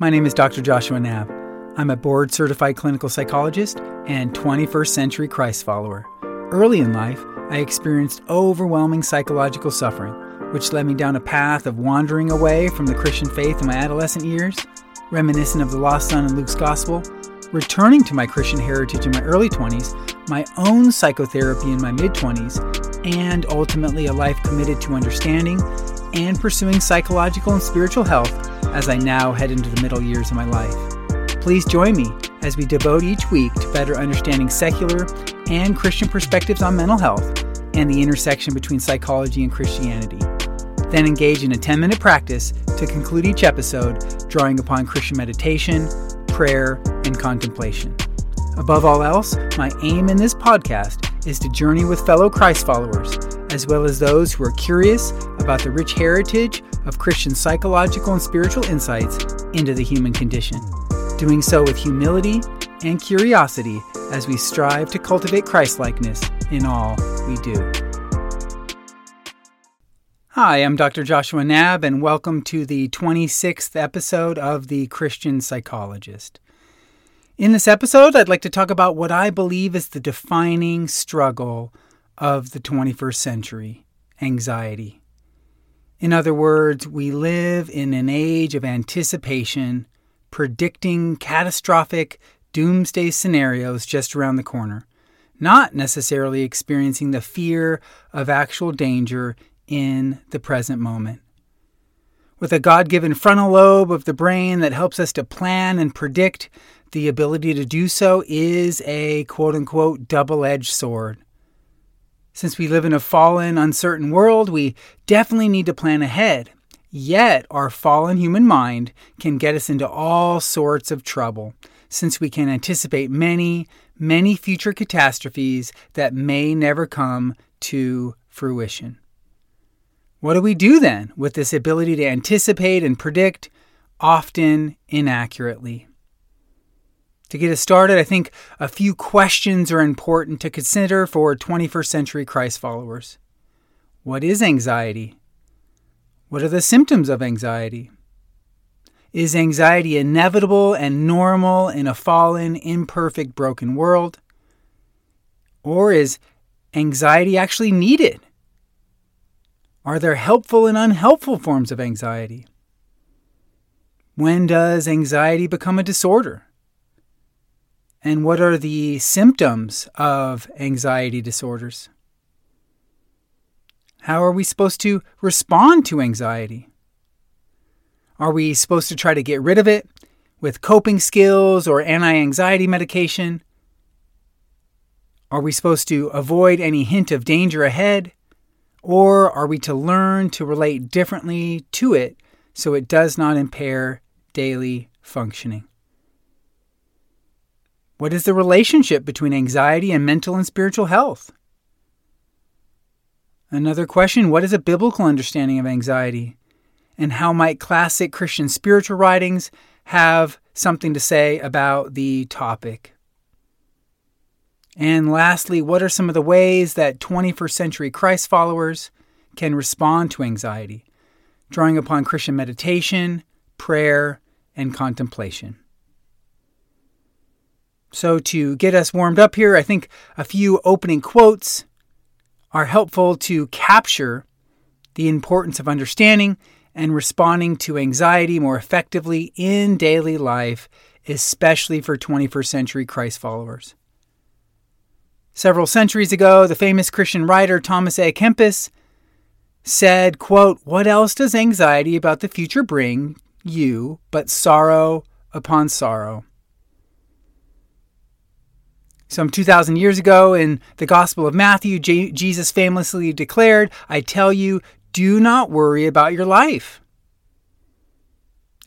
My name is Dr. Joshua Knabb. I'm a board-certified clinical psychologist and 21st century Christ follower. Early in life, I experienced overwhelming psychological suffering, which led me down a path of wandering away from the Christian faith in my adolescent years, reminiscent of the lost son in Luke's gospel, returning to my Christian heritage in my early 20s, my own psychotherapy in my mid-20s, and ultimately a life committed to understanding and pursuing psychological and spiritual health as I now head into the middle years of my life. Please join me as we devote each week to better understanding secular and Christian perspectives on mental health and the intersection between psychology and Christianity. Then engage in a 10-minute practice to conclude each episode, drawing upon Christian meditation, prayer, and contemplation. Above all else, my aim in this podcast is to journey with fellow Christ followers, as well as those who are curious about the rich heritage of Christian psychological and spiritual insights into the human condition, doing so with humility and curiosity as we strive to cultivate Christ-likeness in all we do. Hi, I'm Dr. Joshua Knabb, and welcome to the 26th episode of The Christian Psychologist. In this episode, I'd like to talk about what I believe is the defining struggle of the 21st century, anxiety. In other words, we live in an age of anticipation, predicting catastrophic doomsday scenarios just around the corner, not necessarily experiencing the fear of actual danger in the present moment. With a God-given frontal lobe of the brain that helps us to plan and predict, the ability to do so is a quote-unquote double-edged sword. Since we live in a fallen, uncertain world, we definitely need to plan ahead. Yet, our fallen human mind can get us into all sorts of trouble, since we can anticipate many, many future catastrophes that may never come to fruition. What do we do then with this ability to anticipate and predict, often inaccurately? To get us started, I think a few questions are important to consider for 21st century Christ followers. What is anxiety? What are the symptoms of anxiety? Is anxiety inevitable and normal in a fallen, imperfect, broken world? Or is anxiety actually needed? Are there helpful and unhelpful forms of anxiety? When does anxiety become a disorder? And what are the symptoms of anxiety disorders? How are we supposed to respond to anxiety? Are we supposed to try to get rid of it with coping skills or anti-anxiety medication? Are we supposed to avoid any hint of danger ahead? Or are we to learn to relate differently to it so it does not impair daily functioning? What is the relationship between anxiety and mental and spiritual health? Another question, what is a biblical understanding of anxiety? And how might classic Christian spiritual writings have something to say about the topic? And lastly, what are some of the ways that 21st century Christ followers can respond to anxiety, drawing upon Christian meditation, prayer, and contemplation? So to get us warmed up here, I think a few opening quotes are helpful to capture the importance of understanding and responding to anxiety more effectively in daily life, especially for 21st century Christ followers. Several centuries ago, the famous Christian writer Thomas A. Kempis said, quote, "What else does anxiety about the future bring you but sorrow upon sorrow?" Some 2,000 years ago in the Gospel of Matthew, Jesus famously declared, "I tell you, do not worry about your life."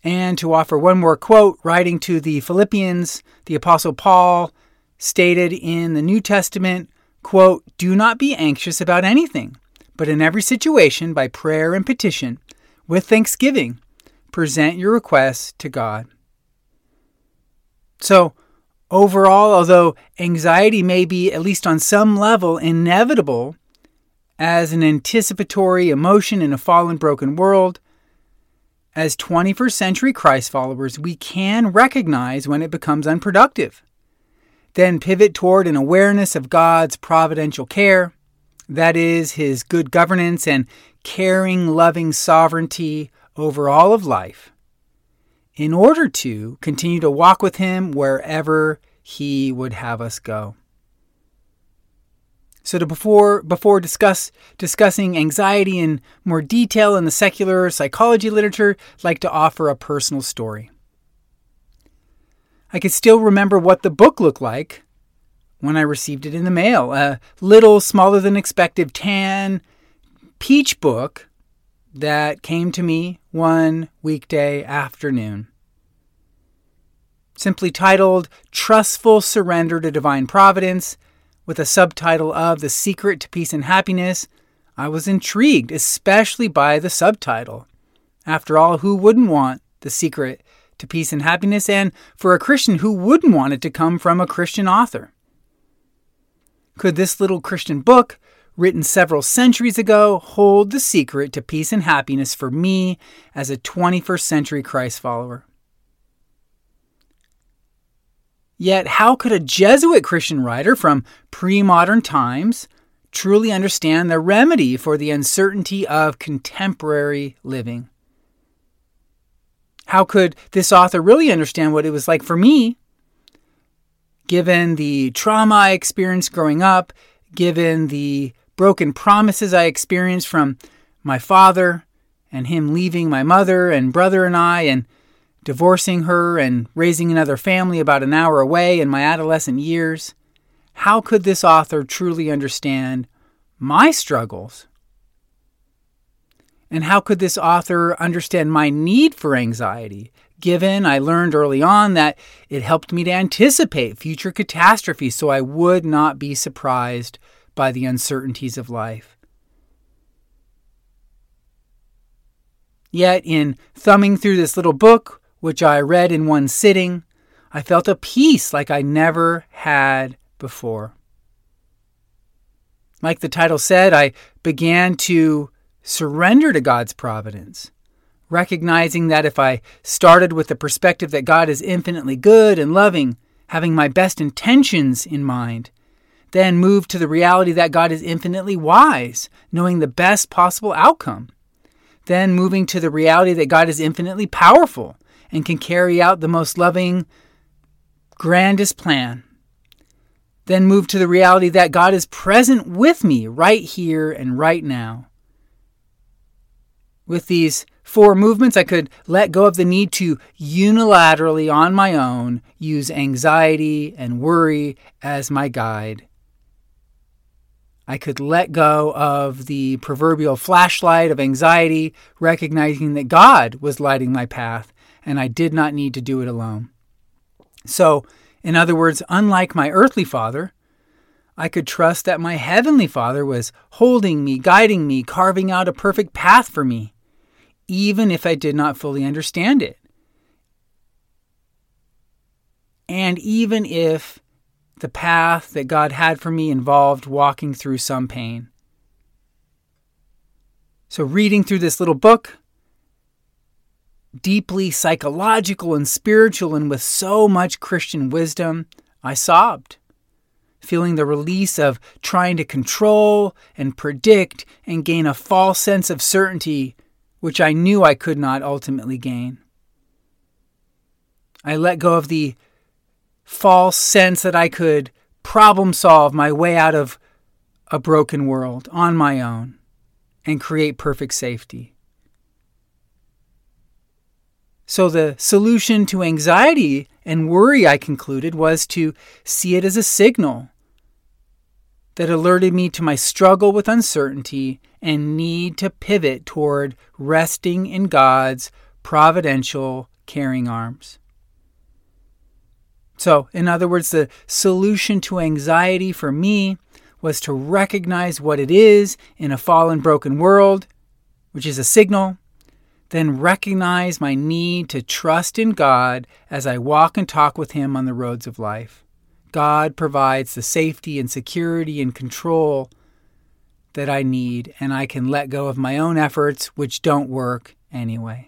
And to offer one more quote, writing to the Philippians, the Apostle Paul stated in the New Testament, quote, "Do not be anxious about anything, but in every situation, by prayer and petition, with thanksgiving, present your requests to God." So, overall, although anxiety may be, at least on some level, inevitable as an anticipatory emotion in a fallen, broken world, As 21st century Christ followers, we can recognize when it becomes unproductive, then pivot toward an awareness of God's providential care, that is, His good governance and caring, loving sovereignty over all of life, in order to continue to walk with Him wherever He would have us go. So before discussing anxiety in more detail in the secular psychology literature, I'd like to offer a personal story. I could still remember what the book looked like when I received it in the mail. A little, smaller than expected, tan, peach book that came to me one weekday afternoon. Simply titled, Trustful Surrender to Divine Providence, with a subtitle of The Secret to Peace and Happiness, I was intrigued, especially by the subtitle. After all, who wouldn't want the secret to peace and happiness? And for a Christian, who wouldn't want it to come from a Christian author? Could this little Christian book, written several centuries ago, hold the secret to peace and happiness for me as a 21st century Christ follower? Yet, how could a Jesuit Christian writer from pre-modern times truly understand the remedy for the uncertainty of contemporary living? How could this author really understand what it was like for me, given the trauma I experienced growing up, given the broken promises I experienced from my father and him leaving my mother and brother and I, and divorcing her and raising another family about an hour away in my adolescent years? How could this author truly understand my struggles? And how could this author understand my need for anxiety, given I learned early on that it helped me to anticipate future catastrophes so I would not be surprised by the uncertainties of life? Yet, in thumbing through this little book, which I read in one sitting, I felt a peace like I never had before. Like the title said, I began to surrender to God's providence, recognizing that if I started with the perspective that God is infinitely good and loving, having my best intentions in mind, then moved to the reality that God is infinitely wise, knowing the best possible outcome, then moving to the reality that God is infinitely powerful, and can carry out the most loving, grandest plan. Then move to the reality that God is present with me right here and right now. With these four movements, I could let go of the need to unilaterally, on my own, use anxiety and worry as my guide. I could let go of the proverbial flashlight of anxiety, recognizing that God was lighting my path, and I did not need to do it alone. So, in other words, unlike my earthly father, I could trust that my heavenly Father was holding me, guiding me, carving out a perfect path for me, even if I did not fully understand it. And even if the path that God had for me involved walking through some pain. So reading through this little book, deeply psychological and spiritual and with so much Christian wisdom, I sobbed, feeling the release of trying to control and predict and gain a false sense of certainty, which I knew I could not ultimately gain. I let go of the false sense that I could problem solve my way out of a broken world on my own and create perfect safety. So the solution to anxiety and worry, I concluded, was to see it as a signal that alerted me to my struggle with uncertainty and need to pivot toward resting in God's providential caring arms. So, in other words, the solution to anxiety for me was to recognize what it is in a fallen, broken world, which is a signal, then recognize my need to trust in God as I walk and talk with Him on the roads of life. God provides the safety and security and control that I need, and I can let go of my own efforts, which don't work anyway.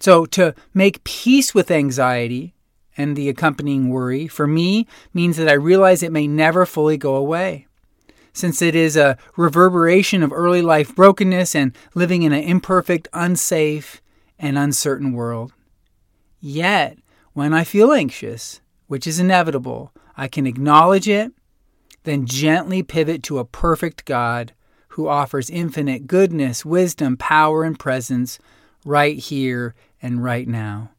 So to make peace with anxiety and the accompanying worry, for me, means that I realize it may never fully go away, since it is a reverberation of early life brokenness and living in an imperfect, unsafe, and uncertain world. Yet, when I feel anxious, which is inevitable, I can acknowledge it, then gently pivot to a perfect God who offers infinite goodness, wisdom, power, and presence right here and right now.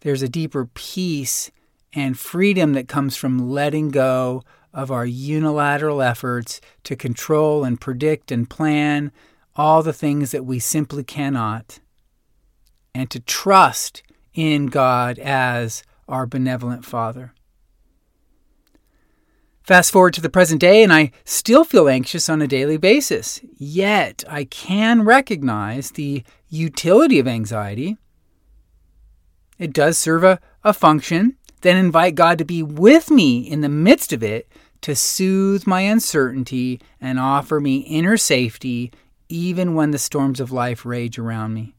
There's a deeper peace and freedom that comes from letting go of our unilateral efforts to control and predict and plan all the things that we simply cannot, and to trust in God as our benevolent Father. Fast forward to the present day, and I still feel anxious on a daily basis. Yet, I can recognize the utility of anxiety. It does serve a function, then invite God to be with me in the midst of it to soothe my uncertainty and offer me inner safety even when the storms of life rage around me.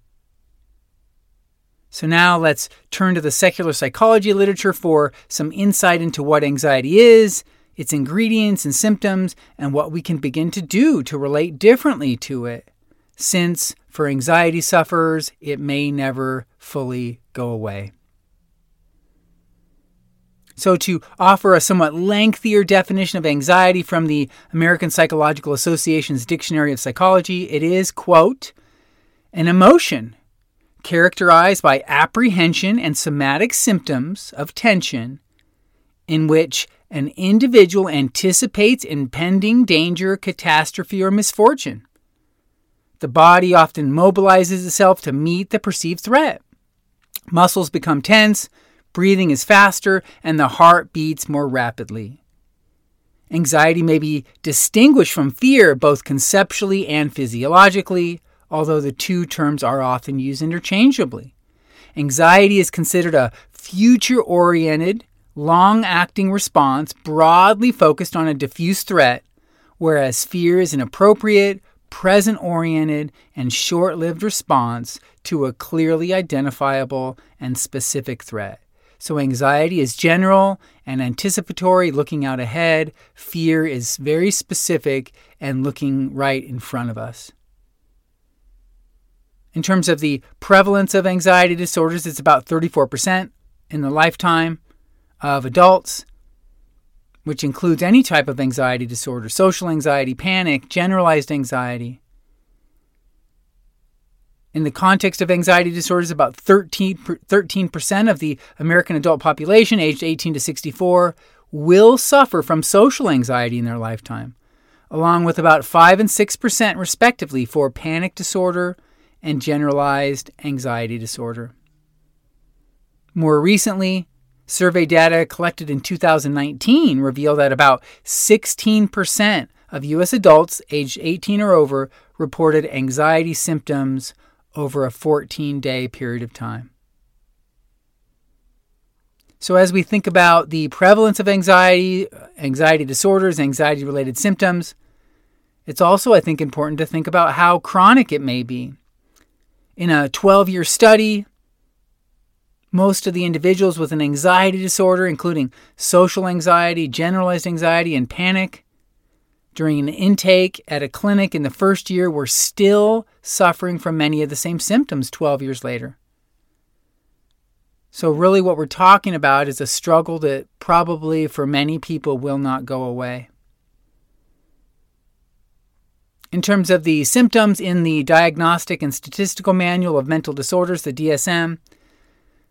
So now let's turn to the secular psychology literature for some insight into what anxiety is, its ingredients and symptoms, and what we can begin to do to relate differently to it, since for anxiety sufferers, it may never fully go away. So to offer a somewhat lengthier definition of anxiety from the American Psychological Association's Dictionary of Psychology, it is, quote, an emotion characterized by apprehension and somatic symptoms of tension in which an individual anticipates impending danger, catastrophe, or misfortune. The body often mobilizes itself to meet the perceived threat. Muscles become tense, breathing is faster, and the heart beats more rapidly. Anxiety may be distinguished from fear both conceptually and physiologically, although the two terms are often used interchangeably. Anxiety is considered a future-oriented, long-acting response broadly focused on a diffuse threat, whereas fear is an appropriate, present-oriented, and short-lived response to a clearly identifiable and specific threat. So anxiety is general and anticipatory, looking out ahead. Fear is very specific and looking right in front of us. In terms of the prevalence of anxiety disorders, it's about 34% in the lifetime of adults, which includes any type of anxiety disorder, social anxiety, panic, generalized anxiety. In the context of anxiety disorders, about 13% of the American adult population aged 18 to 64 will suffer from social anxiety in their lifetime, along with about 5 and 6% respectively for panic disorder and generalized anxiety disorder. More recently, survey data collected in 2019 reveal that about 16% of U.S. adults aged 18 or over reported anxiety symptoms over a 14-day period of time. So as we think about the prevalence of anxiety, anxiety disorders, anxiety-related symptoms, it's also, I think, important to think about how chronic it may be. In a 12-year study, most of the individuals with an anxiety disorder, including social anxiety, generalized anxiety, and panic, during an intake at a clinic in the first year were still suffering from many of the same symptoms 12 years later. So really what we're talking about is a struggle that probably for many people will not go away. In terms of the symptoms in the Diagnostic and Statistical Manual of Mental Disorders, the DSM,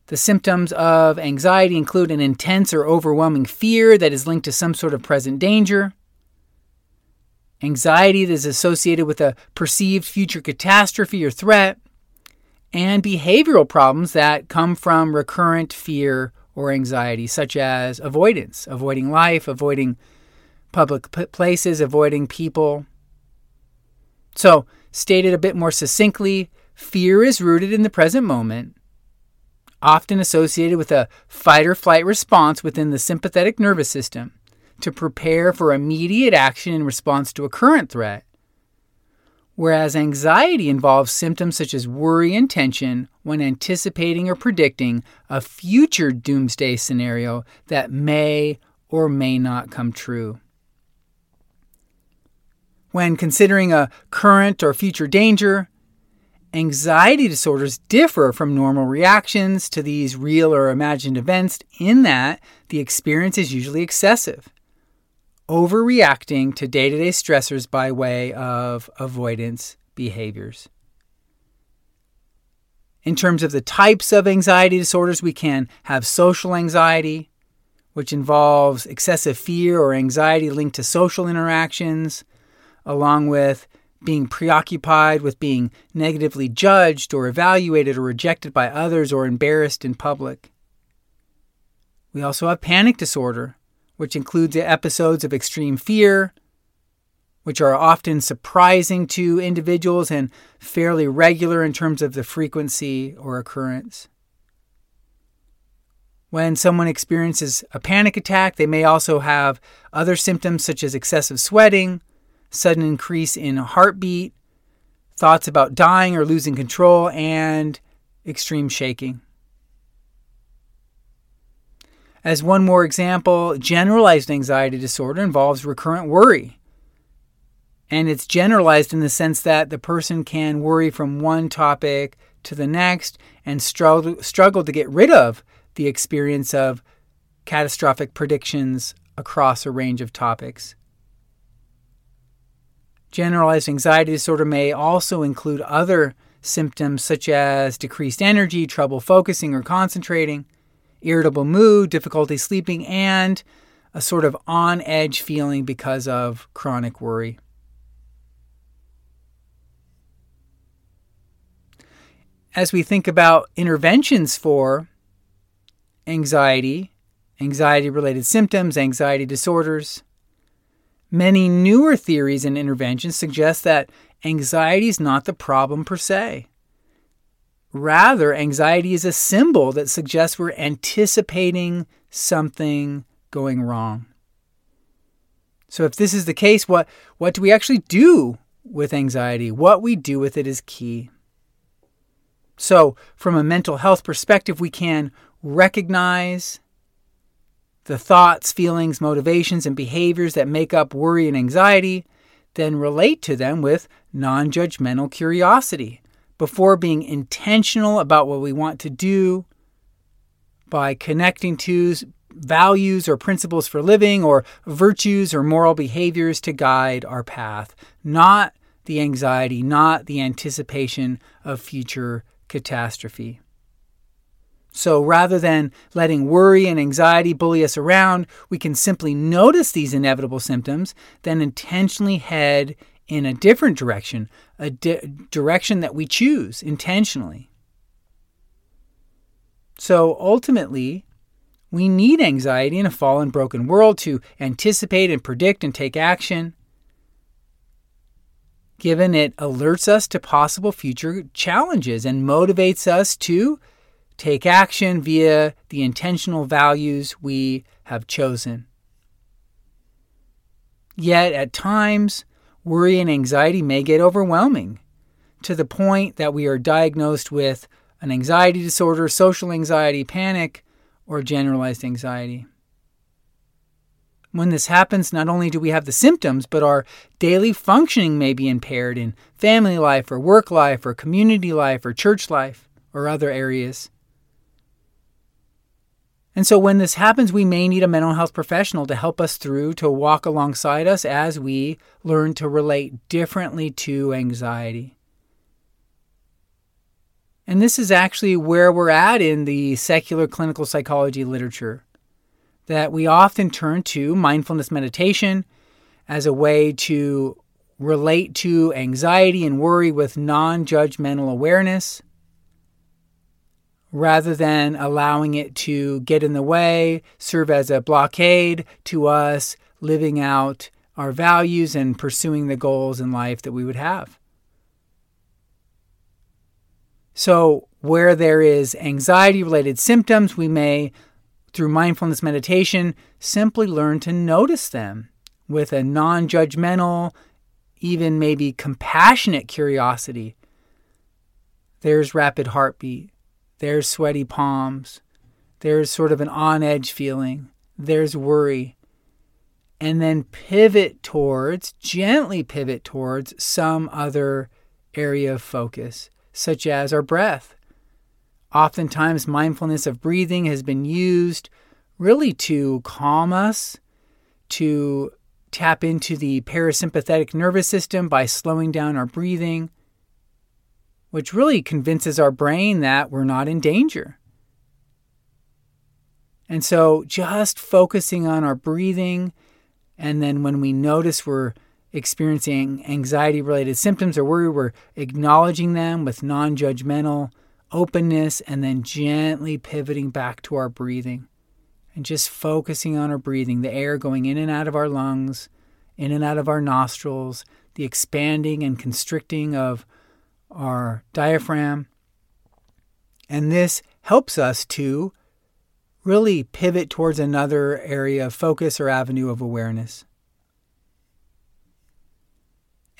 the symptoms of anxiety include an intense or overwhelming fear that is linked to some sort of present danger, anxiety that is associated with a perceived future catastrophe or threat, and behavioral problems that come from recurrent fear or anxiety, such as avoidance, avoiding life, avoiding public places, avoiding people. So, stated a bit more succinctly, fear is rooted in the present moment, often associated with a fight-or-flight response within the sympathetic nervous system to prepare for immediate action in response to a current threat. whereas anxiety involves symptoms such as worry and tension when anticipating or predicting a future doomsday scenario that may or may not come true. When considering a current or future danger, anxiety disorders differ from normal reactions to these real or imagined events in that the experience is usually excessive, overreacting to day-to-day stressors by way of avoidance behaviors. In terms of the types of anxiety disorders, we can have social anxiety, which involves excessive fear or anxiety linked to social interactions, along with being preoccupied with being negatively judged or evaluated or rejected by others or embarrassed in public. We also have panic disorder, which includes episodes of extreme fear, which are often surprising to individuals and fairly regular in terms of the frequency or occurrence. When someone experiences a panic attack, they may also have other symptoms such as excessive sweating, sudden increase in heartbeat, thoughts about dying or losing control, and extreme shaking. As one more example, generalized anxiety disorder involves recurrent worry. And it's generalized in the sense that the person can worry from one topic to the next and struggle to get rid of the experience of catastrophic predictions across a range of topics. Generalized anxiety disorder may also include other symptoms such as decreased energy, trouble focusing or concentrating, irritable mood, difficulty sleeping, and a sort of on-edge feeling because of chronic worry. As we think about interventions for anxiety, anxiety-related symptoms, anxiety disorders, many newer theories and interventions suggest that anxiety is not the problem per se. Rather, anxiety is a symbol that suggests we're anticipating something going wrong. So if this is the case, what do we actually do with anxiety? What we do with it is key. So from a mental health perspective, we can recognize the thoughts, feelings, motivations, and behaviors that make up worry and anxiety, then relate to them with non-judgmental curiosity before being intentional about what we want to do by connecting to values or principles for living or virtues or moral behaviors to guide our path, not the anxiety, not the anticipation of future catastrophe. So rather than letting worry and anxiety bully us around, we can simply notice these inevitable symptoms, then intentionally head in a different direction, a direction that we choose intentionally. So ultimately, we need anxiety in a fallen, broken world to anticipate and predict and take action, given it alerts us to possible future challenges and motivates us to take action via the intentional values we have chosen. Yet at times, worry and anxiety may get overwhelming to the point that we are diagnosed with an anxiety disorder, social anxiety, panic, or generalized anxiety. When this happens, not only do we have the symptoms, but our daily functioning may be impaired in family life or work life or community life or church life or other areas. And so when this happens, we may need a mental health professional to help us through, to walk alongside us as we learn to relate differently to anxiety. And this is actually where we're at in the secular clinical psychology literature, that we often turn to mindfulness meditation as a way to relate to anxiety and worry with non-judgmental awareness, rather than allowing it to get in the way, serve as a blockade to us living out our values and pursuing the goals in life that we would have. So where there is anxiety-related symptoms, we may, through mindfulness meditation, simply learn to notice them with a non-judgmental, even maybe compassionate curiosity. There's rapid heartbeat. There's sweaty palms. There's sort of an on-edge feeling. There's worry. And then gently pivot towards some other area of focus, such as our breath. Oftentimes, mindfulness of breathing has been used really to calm us, to tap into the parasympathetic nervous system by slowing down our breathing, which really convinces our brain that we're not in danger. And so just focusing on our breathing, and then when we notice we're experiencing anxiety-related symptoms or worry, we're acknowledging them with non-judgmental openness and then gently pivoting back to our breathing and just focusing on our breathing, the air going in and out of our lungs, in and out of our nostrils, the expanding and constricting of our diaphragm. And this helps us to really pivot towards another area of focus or avenue of awareness.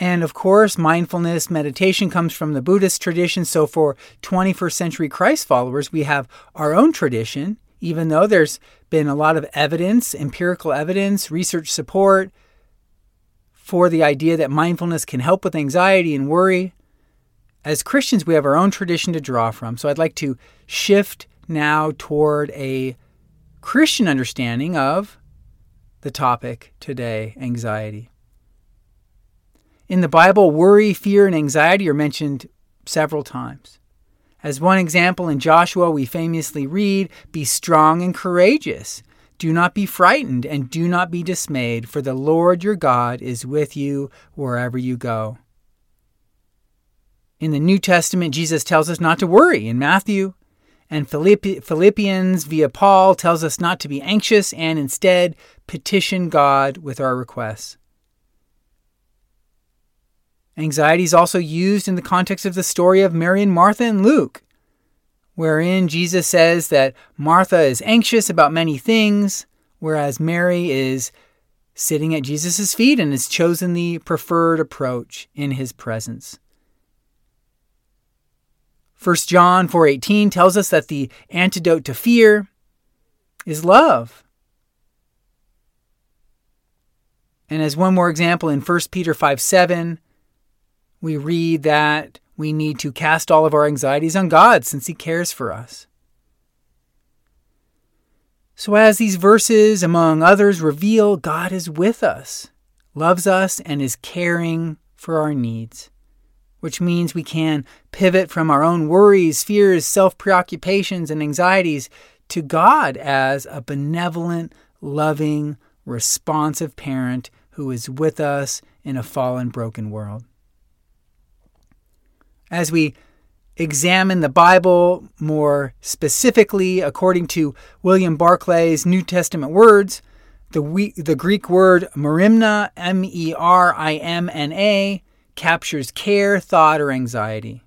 And of course, mindfulness meditation comes from the Buddhist tradition. So for 21st century Christ followers, we have our own tradition, even though there's been a lot of evidence, empirical evidence, research support for the idea that mindfulness can help with anxiety and worry. As Christians, we have our own tradition to draw from. So I'd like to shift now toward a Christian understanding of the topic today, anxiety. In the Bible, worry, fear, and anxiety are mentioned several times. As one example, in Joshua, we famously read, "Be strong and courageous. Do not be frightened and do not be dismayed, for the Lord your God is with you wherever you go." In the New Testament, Jesus tells us not to worry in Matthew, and Philippians via Paul tells us not to be anxious and instead petition God with our requests. Anxiety is also used in the context of the story of Mary and Martha in Luke, wherein Jesus says that Martha is anxious about many things, whereas Mary is sitting at Jesus' feet and has chosen the preferred approach in his presence. 1 John 4:18 tells us that the antidote to fear is love. And as one more example, in 1 Peter 5:7, we read that we need to cast all of our anxieties on God since he cares for us. So as these verses, among others, reveal, God is with us, loves us, and is caring for our needs, which means we can pivot from our own worries, fears, self-preoccupations, and anxieties to God as a benevolent, loving, responsive parent who is with us in a fallen, broken world. As we examine the Bible more specifically, according to William Barclay's New Testament words, the Greek word merimna, merimna, captures care, thought, or anxiety.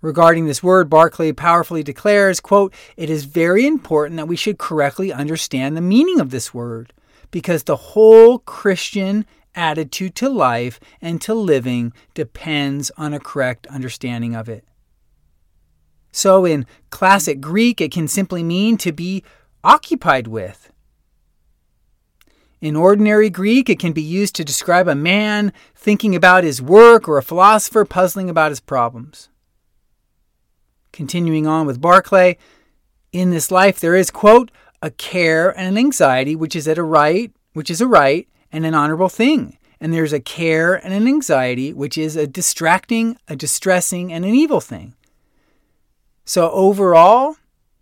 Regarding this word, Barclay powerfully declares, quote, "It is very important that we should correctly understand the meaning of this word, because the whole Christian attitude to life and to living depends on a correct understanding of it." So in classic Greek, it can simply mean to be occupied with. In ordinary Greek, it can be used to describe a man thinking about his work or a philosopher puzzling about his problems. Continuing on with Barclay, in this life there is, quote, "a care and an anxiety which is a right and an honorable thing, and there's a care and an anxiety which is a distracting, a distressing, and an evil thing." So overall,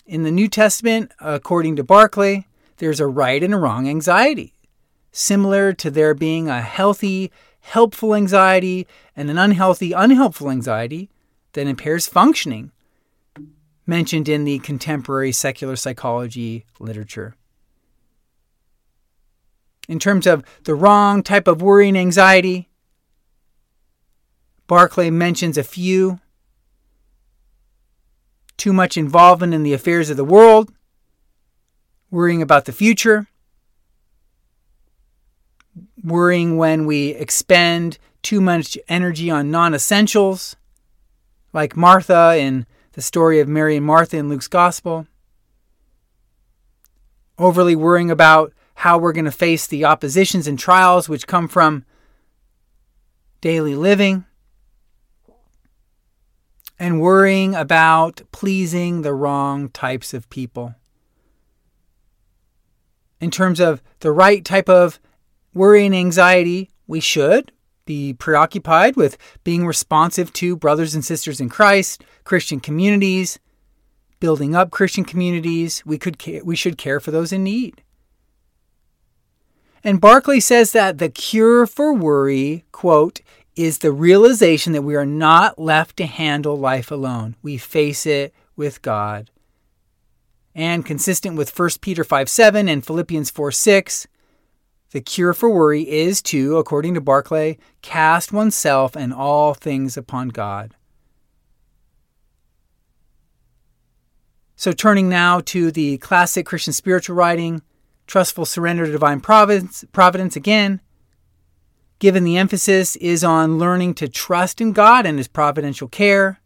in the New Testament, according to Barclay, there's a right and a wrong anxiety, similar to there being a healthy, helpful anxiety and an unhealthy, unhelpful anxiety that impairs functioning, mentioned in the contemporary secular psychology literature. In terms of the wrong type of worry and anxiety, Barclay mentions a few: too much involvement in the affairs of the world, worrying about the future, worrying when we expend too much energy on non-essentials, like Martha in the story of Mary and Martha in Luke's Gospel. Overly worrying about how we're going to face the oppositions and trials which come from daily living. And worrying about pleasing the wrong types of people. In terms of the right type of worry and anxiety, we should be preoccupied with being responsive to brothers and sisters in Christ, Christian communities, building up Christian communities. We should care for those in need. And Barclay says that the cure for worry, quote, is the realization that we are not left to handle life alone. We face it with God. And consistent with 1 Peter 5:7 and Philippians 4:6, the cure for worry is to, according to Barclay, cast oneself and all things upon God. So turning now to the classic Christian spiritual writing, Trustful Surrender to Divine Providence again, given the emphasis is on learning to trust in God and His providential care,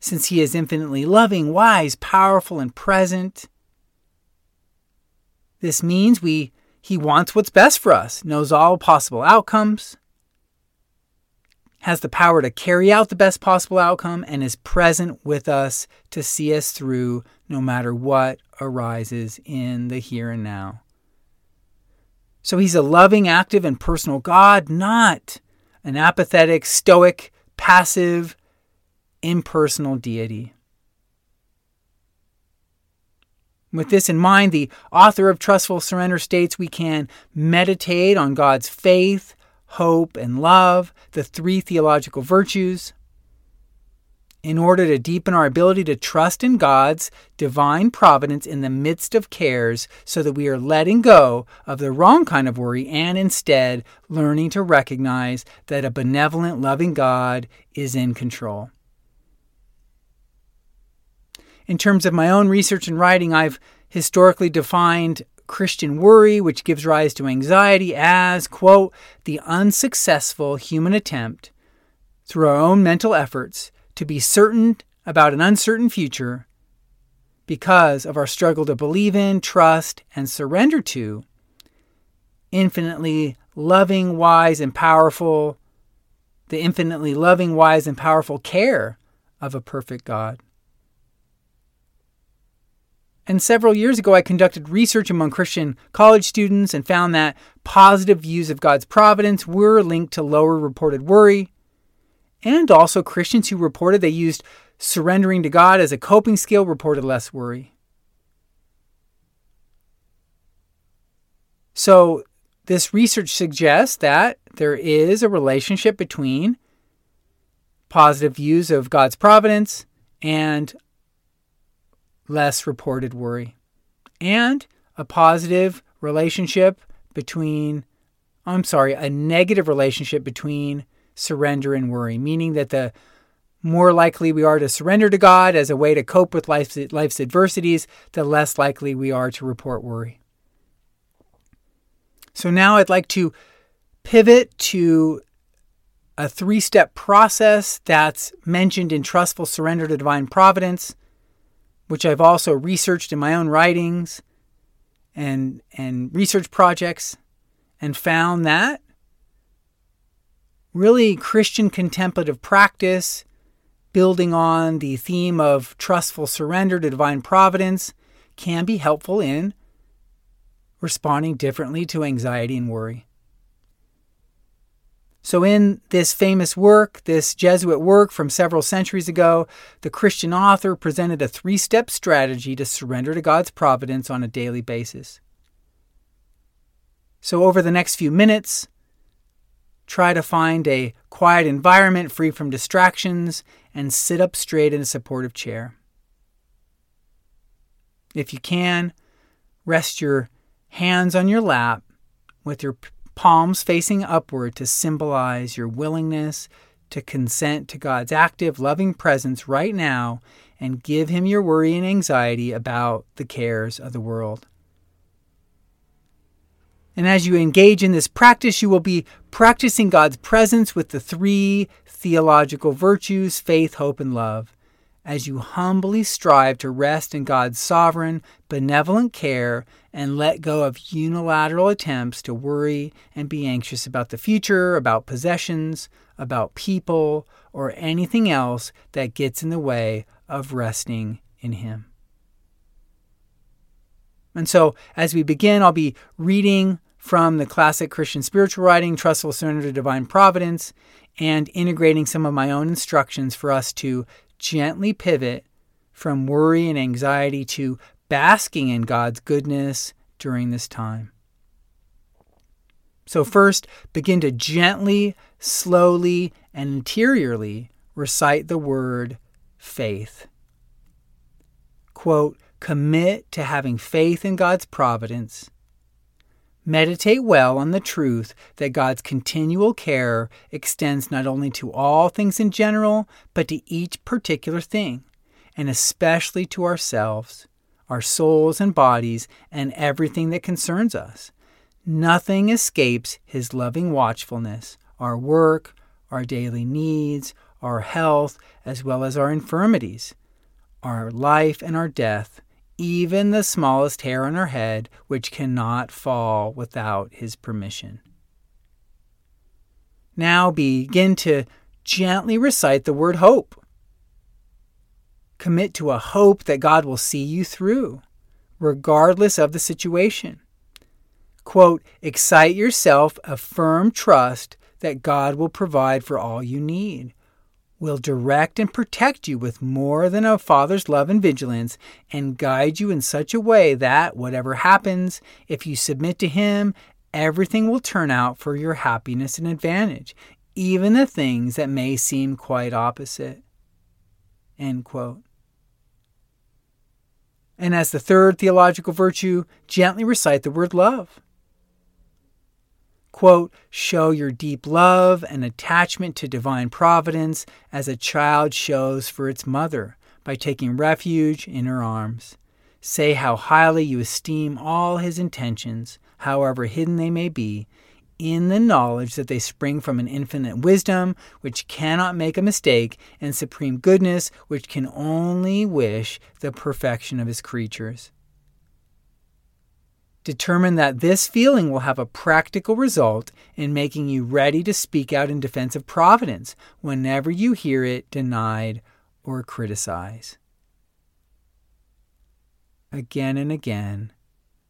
since He is infinitely loving, wise, powerful, and present. This means He wants what's best for us, knows all possible outcomes, has the power to carry out the best possible outcome, and is present with us to see us through no matter what arises in the here and now. So He's a loving, active, and personal God, not an apathetic, stoic, passive, impersonal deity. With this in mind, the author of Trustful Surrender states we can meditate on God's faith, hope, and love, the three theological virtues, in order to deepen our ability to trust in God's divine providence in the midst of cares so that we are letting go of the wrong kind of worry and instead learning to recognize that a benevolent, loving God is in control. In terms of my own research and writing, I've historically defined Christian worry, which gives rise to anxiety, as, quote, the unsuccessful human attempt through our own mental efforts to be certain about an uncertain future because of our struggle to believe in, trust, and surrender to the infinitely loving, wise, and powerful care of a perfect God. And several years ago, I conducted research among Christian college students and found that positive views of God's providence were linked to lower reported worry. And also Christians who reported they used surrendering to God as a coping skill reported less worry. So this research suggests that there is a relationship between positive views of God's providence and less reported worry, and a negative relationship between surrender and worry, meaning that the more likely we are to surrender to God as a way to cope with life's adversities, the less likely we are to report worry. So now I'd like to pivot to a three-step process that's mentioned in Trustful Surrender to Divine Providence, which I've also researched in my own writings and research projects, and found that really, Christian contemplative practice, building on the theme of trustful surrender to divine providence, can be helpful in responding differently to anxiety and worry. So in this famous work, this Jesuit work from several centuries ago, the Christian author presented a three-step strategy to surrender to God's providence on a daily basis. So over the next few minutes, try to find a quiet environment free from distractions and sit up straight in a supportive chair. If you can, rest your hands on your lap with your palms facing upward to symbolize your willingness to consent to God's active, loving presence right now and give Him your worry and anxiety about the cares of the world. And as you engage in this practice, you will be practicing God's presence with the three theological virtues, faith, hope, and love, as you humbly strive to rest in God's sovereign, benevolent care and let go of unilateral attempts to worry and be anxious about the future, about possessions, about people, or anything else that gets in the way of resting in Him. And so, as we begin, I'll be reading from the classic Christian spiritual writing, Trustful Surrender to Divine Providence, and integrating some of my own instructions for us to gently pivot from worry and anxiety to basking in God's goodness during this time. So first, begin to gently, slowly, and interiorly recite the word faith. Quote, commit to having faith in God's providence. Meditate well on the truth that God's continual care extends not only to all things in general, but to each particular thing, and especially to ourselves, our souls and bodies, and everything that concerns us. Nothing escapes His loving watchfulness, our work, our daily needs, our health, as well as our infirmities, our life and our death, even the smallest hair on our head, which cannot fall without His permission. Now begin to gently recite the word hope. Commit to a hope that God will see you through, regardless of the situation. Quote, excite yourself a firm trust that God will provide for all you need, will direct and protect you with more than a father's love and vigilance, and guide you in such a way that, whatever happens, if you submit to Him, everything will turn out for your happiness and advantage, even the things that may seem quite opposite. End quote. And as the third theological virtue, gently recite the word love. Quote, show your deep love and attachment to divine providence as a child shows for its mother by taking refuge in her arms. Say how highly you esteem all His intentions, however hidden they may be, in the knowledge that they spring from an infinite wisdom which cannot make a mistake and supreme goodness which can only wish the perfection of His creatures. Determine that this feeling will have a practical result in making you ready to speak out in defense of providence whenever you hear it denied or criticized. Again and again,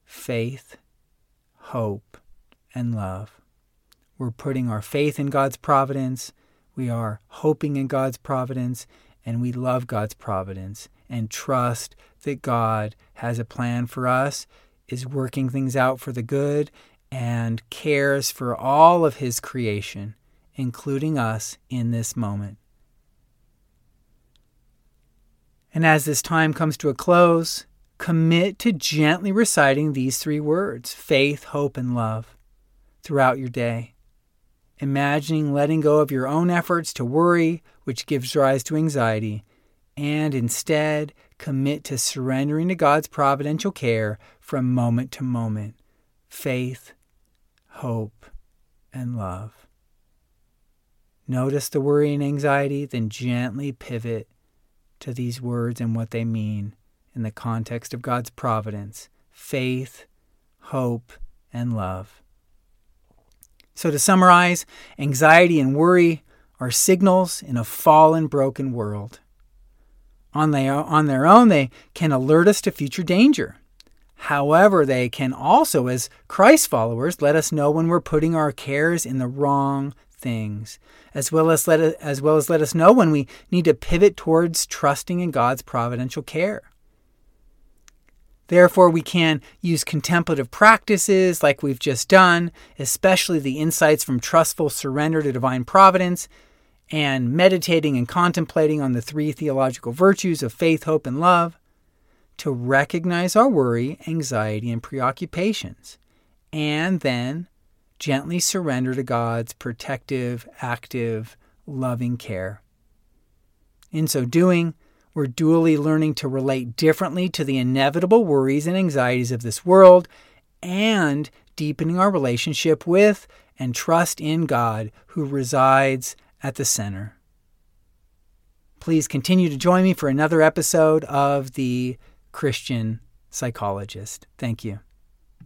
faith, hope, and love. We're putting our faith in God's providence, we are hoping in God's providence, and we love God's providence and trust that God has a plan for us, is working things out for the good, and cares for all of His creation, including us in this moment. And as this time comes to a close, commit to gently reciting these three words, faith, hope, and love, throughout your day, imagining letting go of your own efforts to worry, which gives rise to anxiety, and instead commit to surrendering to God's providential care from moment to moment. Faith, hope, and love. Notice the worry and anxiety, then gently pivot to these words and what they mean in the context of God's providence. Faith, hope, and love. So to summarize, anxiety and worry are signals in a fallen, broken world. On their own, they can alert us to future danger. However, they can also, as Christ followers, let us know when we're putting our cares in the wrong things, as well as let us know when we need to pivot towards trusting in God's providential care. Therefore, we can use contemplative practices like we've just done, especially the insights from Trustful Surrender to Divine Providence, and meditating and contemplating on the three theological virtues of faith, hope, and love, to recognize our worry, anxiety, and preoccupations, and then gently surrender to God's protective, active, loving care. In so doing, we're dually learning to relate differently to the inevitable worries and anxieties of this world and deepening our relationship with and trust in God who resides at the center. Please continue to join me for another episode of The Christian Psychologist. Thank you.